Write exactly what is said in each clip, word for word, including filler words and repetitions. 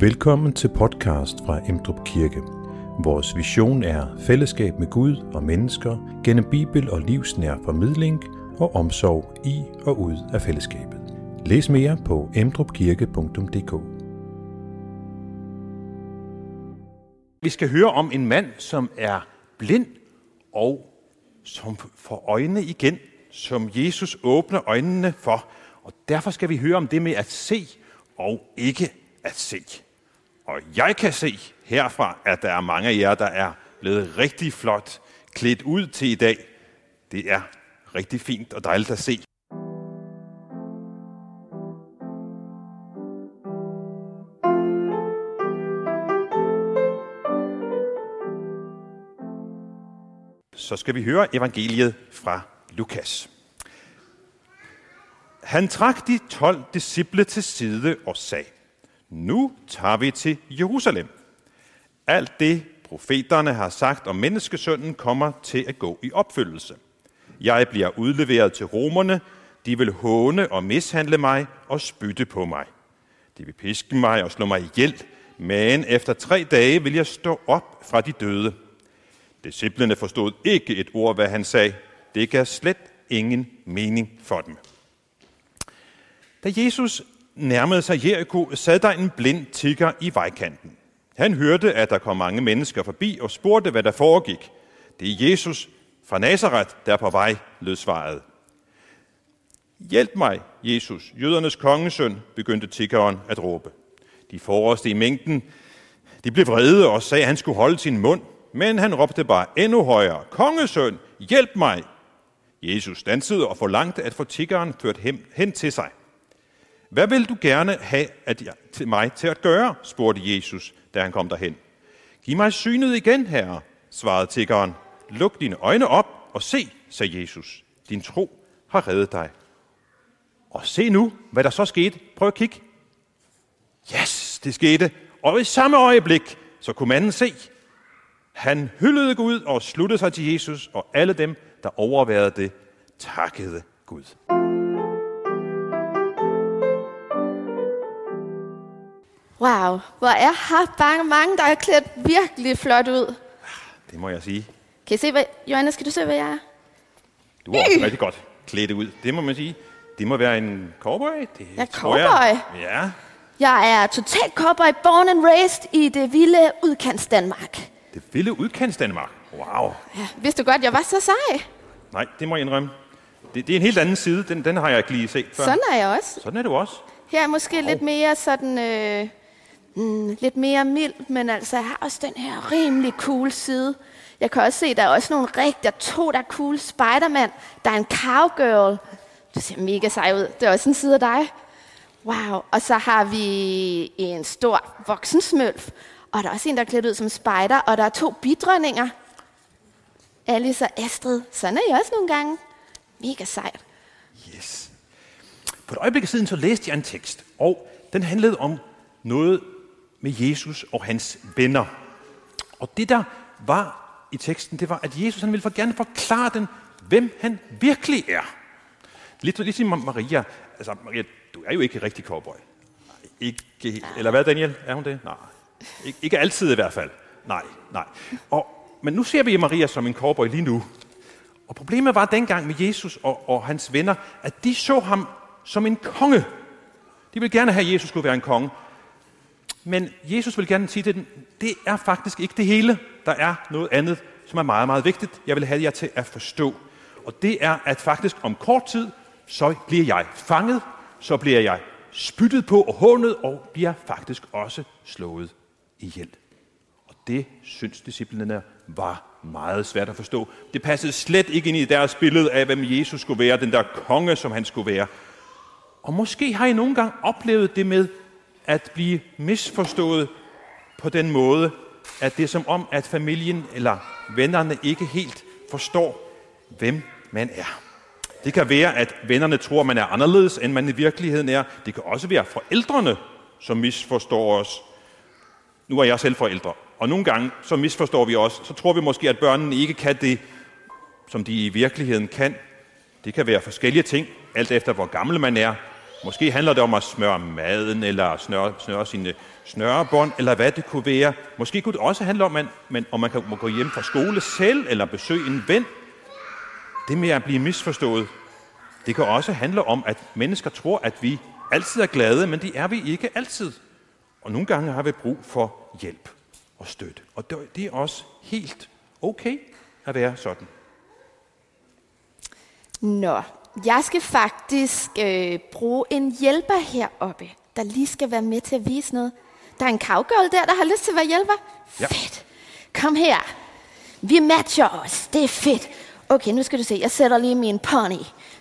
Velkommen til podcast fra Emdrup Kirke. Vores vision er fællesskab med Gud og mennesker gennem Bibel og livsnær formidling og omsorg i og ud af fællesskabet. Læs mere på emdrup kirke punktum d k. Vi skal høre om en mand, som er blind og som får øjnene igen, som Jesus åbner øjnene for. Og derfor skal vi høre om det med at se og ikke at se. Og jeg kan se herfra, at der er mange af jer, der er blevet rigtig flot klædt ud til i dag. Det er rigtig fint og dejligt at se. Så skal vi høre evangeliet fra Lukas. Han trak de tolv disciple til side og sagde: "Nu tager vi til Jerusalem. Alt det, profeterne har sagt om menneskesønnen, kommer til at gå i opfyldelse. Jeg bliver udleveret til romerne. De vil håne og mishandle mig og spytte på mig. De vil piske mig og slå mig ihjel, men efter tre dage vil jeg stå op fra de døde." Disciplene forstod ikke et ord, hvad han sagde. Det gav slet ingen mening for dem. Da Jesus nærmede sig Jericho, sad der en blind tigger i vejkanten. Han hørte, at der kom mange mennesker forbi og spurgte, hvad der foregik. "Det er Jesus fra Nazaret, der er på vej," lød svaret. "Hjælp mig, Jesus, jødernes kongesøn," begyndte tiggeren at råbe. De forreste i mængden, de blev vrede og sagde, at han skulle holde sin mund, men han råbte bare endnu højere: "Kongesøn, hjælp mig!" Jesus standsede og forlangte at få tiggeren ført hen til sig. "Hvad vil du gerne have at jeg, til mig til at gøre?" spurgte Jesus, da han kom derhen. "Giv mig synet igen, herre," svarede tiggeren. "Luk dine øjne op og se," sagde Jesus. "Din tro har reddet dig." Og se nu, hvad der så skete. Prøv at kigge. Yes, det skete. Og i samme øjeblik, så kunne manden se. Han hyldede Gud og sluttede sig til Jesus, og alle dem, der overværede det, takkede Gud. Wow, hvor er her bare mange, der er klædt virkelig flot ud. Det må jeg sige. Kan I se, hvad... Johannes, kan du se, hvad jeg er? Du er også rigtig godt klædt ud. Det må man sige. Det må være en cowboy. Det ja, cowboy. Jeg. Ja. Jeg er totalt cowboy, born and raised i det vilde udkants Danmark. Det vilde udkants Danmark? Wow. Ja, vidste du godt, jeg var så sej? Nej, det må jeg indrømme. Det, det er en helt anden side. Den, den har jeg ikke lige set før. Sådan er jeg også. Sådan er du også. Her er måske wow. lidt mere sådan... Øh, mm, lidt mere mild, men altså jeg har også den her rimelig cool side. Jeg kan også se, der er også nogle rigtig to, der er cool. Spider-Man. Der er en cowgirl. Du ser mega sej ud. Det er også en side af dig. Wow. Og så har vi en stor voksensmølf. Og der er også en, der er klædt ud som spider. Og der er to bidronninger. Alice og Astrid. Sådan er I også nogle gange. Mega sejt. Yes. På et øjeblik siden, så læste jeg en tekst. Og den handlede om noget med Jesus og hans venner. Og det, der var i teksten, det var, at Jesus han ville for gerne forklare den, hvem han virkelig er. Lidt ligesom Maria. Altså, Maria, du er jo ikke rigtig cowboy. Ikke, eller hvad, Daniel? Er hun det? Nej. Ikke, ikke altid i hvert fald. Nej, nej. Og, men nu ser vi Maria som en cowboy lige nu. Og problemet var dengang med Jesus og, og hans venner, at de så ham som en konge. De ville gerne have, at Jesus skulle være en konge. Men Jesus vil gerne sige til dem, det er faktisk ikke det hele. Der er noget andet, som er meget, meget vigtigt. Jeg vil have jer til at forstå. Og det er, at faktisk om kort tid, så bliver jeg fanget. Så bliver jeg spyttet på og hånet, og bliver faktisk også slået ihjel. Og det synes disciplinerne var meget svært at forstå. Det passede slet ikke ind i deres billede af, hvem Jesus skulle være. Den der konge, som han skulle være. Og måske har I nogle gange oplevet det med at blive misforstået på den måde, at det er som om, at familien eller vennerne ikke helt forstår, hvem man er. Det kan være, at vennerne tror, man er anderledes, end man i virkeligheden er. Det kan også være forældrene, som misforstår os. Nu er jeg selv forældre, og nogle gange så misforstår vi os. Så tror vi måske, at børnene ikke kan det, som de i virkeligheden kan. Det kan være forskellige ting, alt efter hvor gammel man er. Måske handler det om at smøre maden, eller snøre, snøre sine snørebånd, eller hvad det kunne være. Måske kunne det også handle om, at man, om man kan, må gå hjem fra skole selv, eller besøge en ven. Det med at blive misforstået, det kan også handle om, at mennesker tror, at vi altid er glade, men det er vi ikke altid. Og nogle gange har vi brug for hjælp og støtte. Og det er også helt okay at være sådan. Nå, jeg skal faktisk øh, bruge en hjælper heroppe, der lige skal være med til at vise noget. Der er en cowgirl der, der har lyst til at være hjælper. Ja. Fedt. Kom her. Vi matcher os. Det er fedt. Okay, nu skal du se. Jeg sætter lige min pony.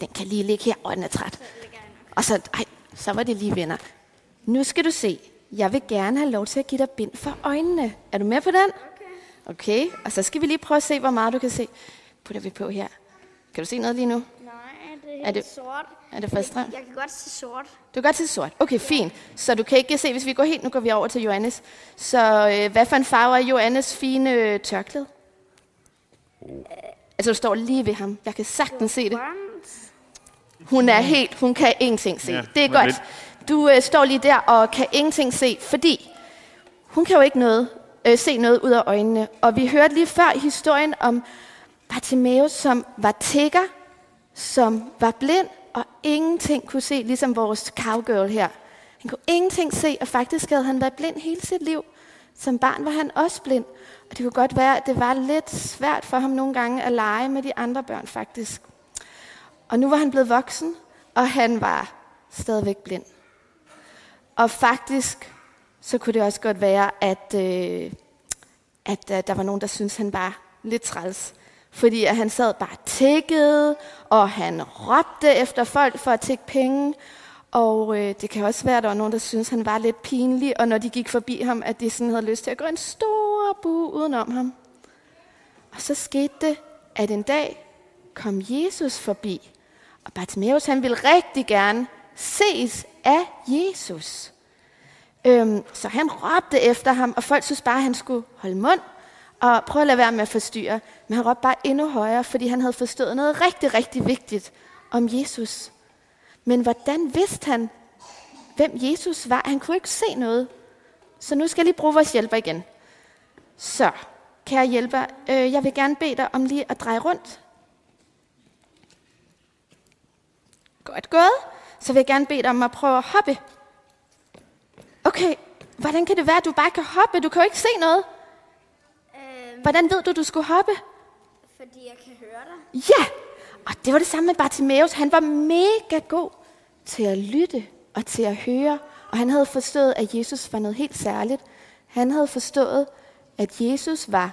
Den kan lige ligge her, og den er træt. Og så, ej, så var det lige venner. Nu skal du se. Jeg vil gerne have lov til at give dig bind for øjnene. Er du med på den? Okay. Okay, og så skal vi lige prøve at se, hvor meget du kan se. Putter vi på her. Kan du se noget lige nu? Nej, det er helt er det, sort. Er det første? Jeg kan godt se sort. Du kan godt se sort. Okay, fint. Så du kan ikke se, hvis vi går helt, nu går vi over til Johannes. Så øh, hvad for en farve er Johannes fine øh, tørklæde? Oh. Altså, du står lige ved ham. Jeg kan sagtens se det. Hun er helt, hun kan ingenting se. Ja, det er godt. Lidt. Du øh, står lige der og kan ingenting se, fordi hun kan jo ikke noget, øh, se noget ud af øjnene. Og vi hørte lige før historien om Bartimæus, som var tigger, som var blind og ingenting kunne se, ligesom vores cowgirl her. Han kunne ingenting se, og faktisk havde han været blind hele sit liv. Som barn var han også blind. Og det kunne godt være, at det var lidt svært for ham nogle gange at lege med de andre børn faktisk. Og nu var han blevet voksen, og han var stadigvæk blind. Og faktisk, så kunne det også godt være, at, øh, at øh, der var nogen, der syntes, han var lidt træls. Fordi at han sad bare tikkede, og han råbte efter folk for at tikke penge. Og øh, det kan også være, at der var nogen, der syntes, han var lidt pinlig. Og når de gik forbi ham, at de sådan havde lyst til at gå en stor bue udenom ham. Og så skete det, at en dag kom Jesus forbi. Og Bartimæus, han ville rigtig gerne ses af Jesus. Øhm, så han råbte efter ham, og folk synes bare, at han skulle holde mund og prøve at lade være med at forstyrre. Men han råbte bare endnu højere, fordi han havde forstået noget rigtig, rigtig vigtigt om Jesus. Men hvordan vidste han, hvem Jesus var? Han kunne ikke se noget. Så nu skal jeg lige bruge vores hjælper igen. Så, kære hjælper, øh, jeg vil gerne bede dig om lige at dreje rundt. Godt gået. Så vil jeg gerne bede dig om at prøve at hoppe. Okay, hvordan kan det være, at du bare kan hoppe? Du kan jo ikke se noget. Øhm, hvordan ved du, du skulle hoppe? Fordi jeg kan høre dig. Ja, og det var det samme med Bartimæus. Han var mega god til at lytte og til at høre. Og han havde forstået, at Jesus var noget helt særligt. Han havde forstået, at Jesus var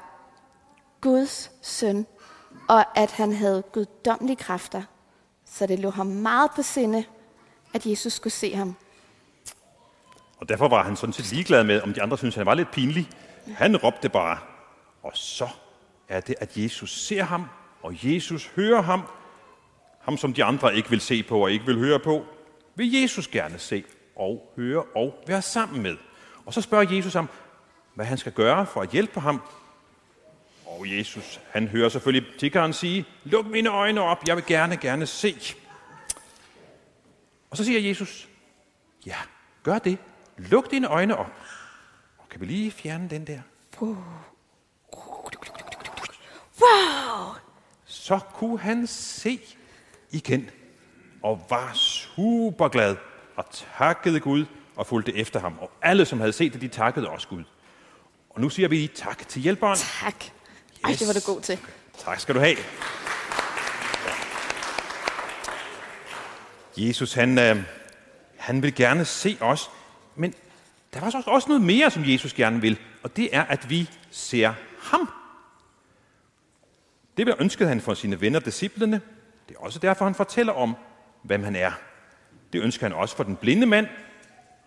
Guds søn. Og at han havde guddommelige kræfter. Så det lå ham meget på sinde, at Jesus skulle se ham. Og derfor var han sådan set ligeglad med, om de andre syntes, han var lidt pinlig. Han råbte bare, og så er det, at Jesus ser ham, og Jesus hører ham. Ham, som de andre ikke vil se på og ikke vil høre på, vil Jesus gerne se og høre og være sammen med. Og så spørger Jesus ham, hvad han skal gøre for at hjælpe ham. Og Jesus, han hører selvfølgelig tiggeren sige, luk mine øjne op, jeg vil gerne, gerne se. Og så siger Jesus, ja, gør det. Luk dine øjne op. Og kan vi lige fjerne den der? Wow. Wow. Så kunne han se igen. Og var superglad. Og takkede Gud og fulgte efter ham. Og alle, som havde set det, de takkede også Gud. Og nu siger vi lige tak til hjælperen. Tak. Yes. Ej, det var du god til. Tak skal du have. Jesus, han... Øh, Han vil gerne se os, men der var også noget mere, som Jesus gerne vil, og det er, at vi ser ham. Det vil ønskede han for sine venner, disciplene. Det er også derfor, han fortæller om, hvem han er. Det ønsker han også for den blinde mand.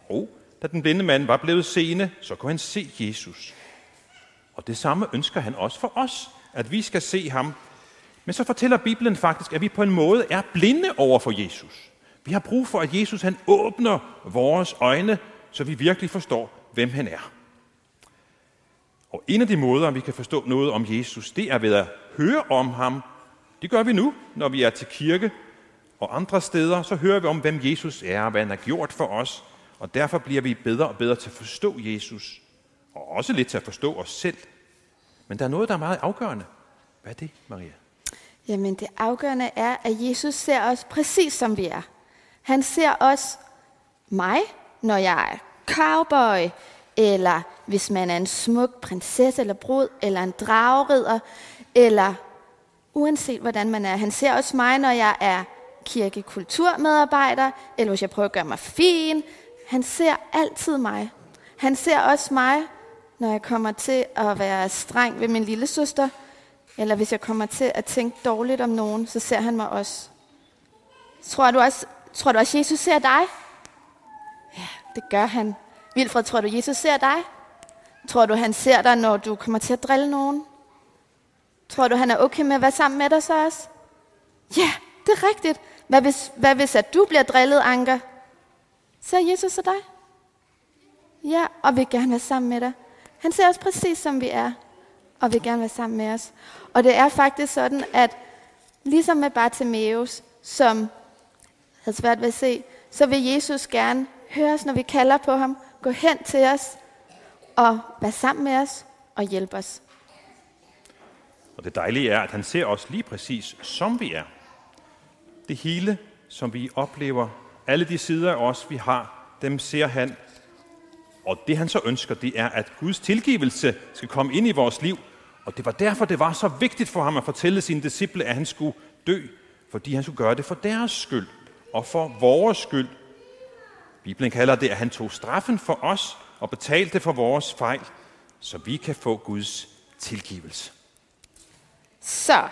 Og da den blinde mand var blevet seende, så kunne han se Jesus. Og det samme ønsker han også for os, at vi skal se ham. Men så fortæller Bibelen faktisk, at vi på en måde er blinde over for Jesus. Vi har brug for, at Jesus han åbner vores øjne, så vi virkelig forstår, hvem han er. Og en af de måder, vi kan forstå noget om Jesus, det er ved at høre om ham. Det gør vi nu, når vi er til kirke. og andre steder, så hører vi om, hvem Jesus er og hvad han har gjort for os, og derfor bliver vi bedre og bedre til at forstå Jesus, og også lidt til at forstå os selv. Men der er noget, der er meget afgørende. Hvad er det, Maria? Jamen det afgørende er, at Jesus ser os præcis som vi er. Han ser os, mig, når jeg er cowboy, eller hvis man er en smuk prinsesse eller brud, eller en dragerider, eller uanset hvordan man er. Han ser også mig, når jeg er kirkekulturmedarbejder, eller hvis jeg prøver at gøre mig fin. Han ser altid mig. Han ser også mig, når jeg kommer til at være streng ved min lille søster, eller hvis jeg kommer til at tænke dårligt om nogen, så ser han mig også. Tror du også, tror du også Jesus ser dig? Ja, det gør han. Vilfred, tror du, Jesus ser dig? Tror du, han ser dig, når du kommer til at drille nogen? Tror du, han er okay med at være sammen med dig så også? Ja, det er rigtigt. Hvad hvis, hvad hvis at du bliver drillet, Anker? Ser Jesus så dig? Ja, og vil gerne være sammen med dig. Han ser os præcis, som vi er, og vil gerne være sammen med os. Og det er faktisk sådan, at ligesom med Bartimæus, som havde svært ved at se, så vil Jesus gerne høre os, når vi kalder på ham, gå hen til os, og være sammen med os, og hjælpe os. Og det dejlige er, at han ser os lige præcis, som vi er. Det hele, som vi oplever, alle de sider af os, vi har, dem ser han. Og det han så ønsker, det er, at Guds tilgivelse skal komme ind i vores liv. Og det var derfor, det var så vigtigt for ham at fortælle sine disciple, at han skulle dø. Fordi han skulle gøre det for deres skyld, og for vores skyld. Bibelen kalder det, at han tog straffen for os og betalte for vores fejl, så vi kan få Guds tilgivelse. Så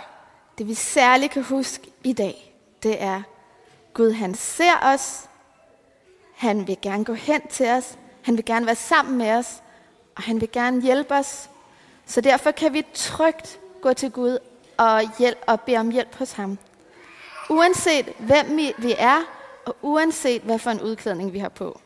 det vi særligt kan huske i dag, det er, Gud han ser os, han vil gerne gå hen til os, han vil gerne være sammen med os, og han vil gerne hjælpe os. Så derfor kan vi trygt gå til Gud og, hjælp, og bede om hjælp hos ham. Uanset hvem vi er, og uanset hvad for en udklædning vi har på.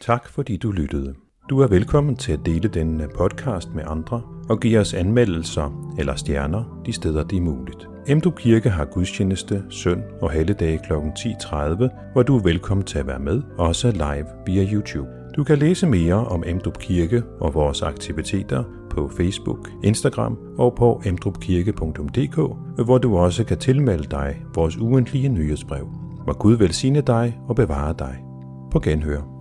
Tak fordi du lyttede. Du er velkommen til at dele denne podcast med andre og give os anmeldelser eller stjerner de steder det er muligt. Emdrup Kirke har gudstjeneste, søn og helligdage kl. ti tredive, hvor du er velkommen til at være med, også live via YouTube. Du kan læse mere om Emdrup Kirke og vores aktiviteter på Facebook, Instagram og på emdrupkirke punktum d k, hvor du også kan tilmelde dig vores ugentlige nyhedsbrev. Må Gud velsigne dig og bevare dig. På genhør.